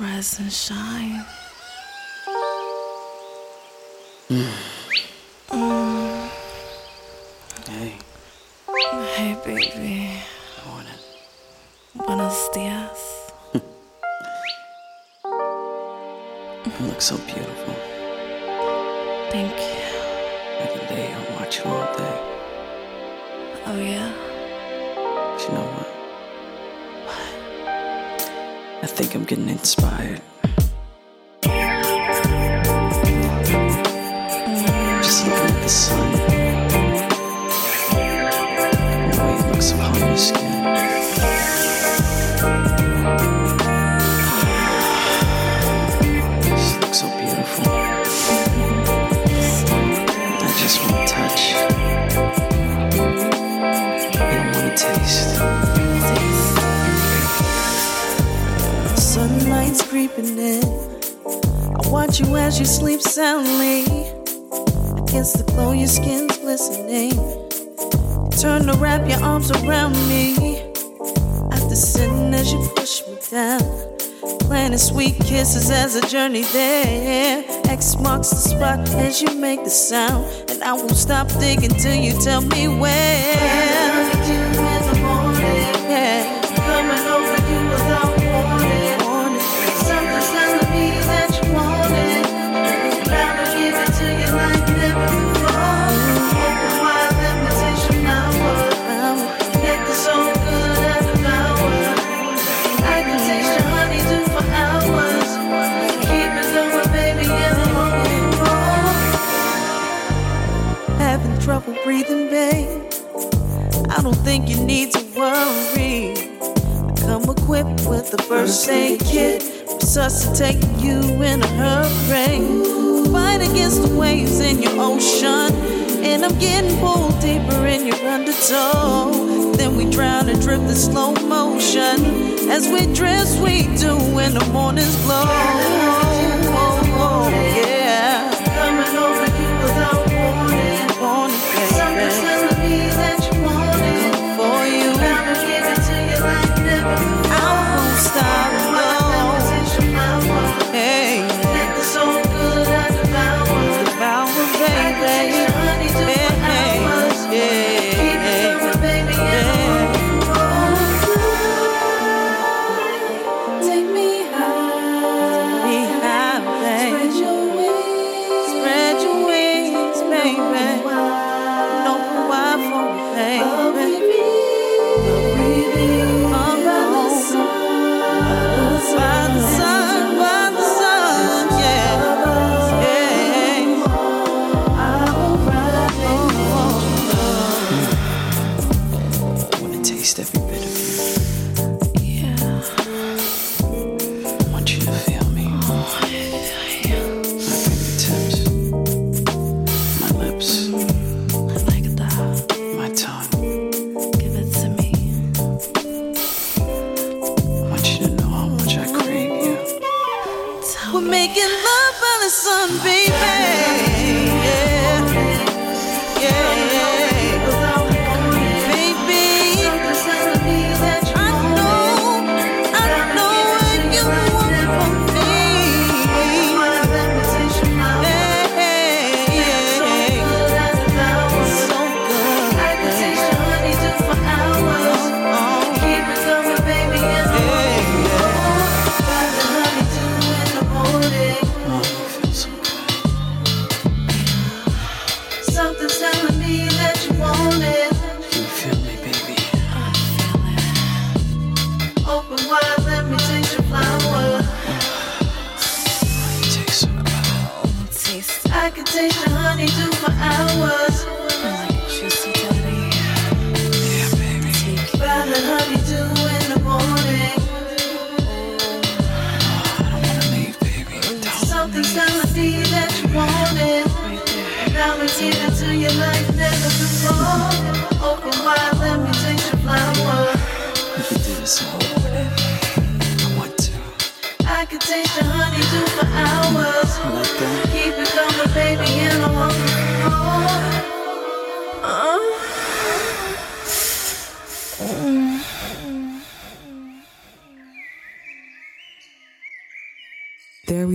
Rise and shine. Hey. Hey, baby. Morning. Buenos dias. You look so beautiful. Thank you. I can lay here and watch you all day. Oh, yeah? But you know what? What? I think I'm getting inspired. Just looking at the sun. The way it looks upon your skin. You just look so beautiful. I just want to touch. I want to taste. Sunlight's creeping in. I watch you as you sleep soundly. Against the glow, your skin's glistening. Turn to wrap your arms around me. After sin, as you push me down, planting sweet kisses as I journey there. X marks the spot as you make the sound, and I won't stop digging till you tell me where. I need you in the morning, yeah. Coming over you without warning. Something telling me that you want it. I'ma give it to you like never before. Open wide invitation hour. Make this so good as a flower. I can taste your honeydew for hours. Keep it going, baby, and I won't get more. Having trouble breathing, babe. I don't think you need to worry. I come equipped with the first aid kit. Us to take you in a hurry. Fight against the waves in your ocean, and I'm getting pulled deeper in your undertow. Then we drown and drift in slow motion. As we drift, we do in the morning's glow. Yeah, coming over you without warning. Something's telling me that you want it. For you, I'ma give it to you like never before. I won't stop. Spread your wings.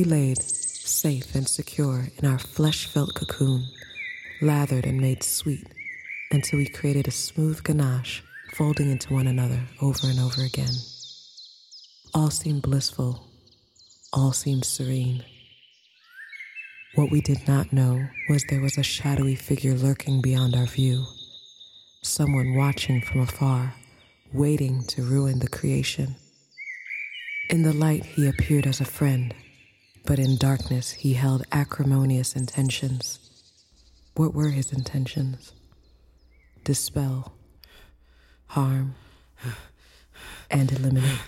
laid, safe and secure in our flesh-felt cocoon, lathered and made sweet, until we created a smooth ganache, folding into one another over and over again. All seemed blissful. All seemed serene. What we did not know was there was a shadowy figure lurking beyond our view, someone watching from afar, waiting to ruin the creation. In the light, he appeared as a friend, but in darkness, he held acrimonious intentions. What were his intentions? Dispel, harm, and eliminate.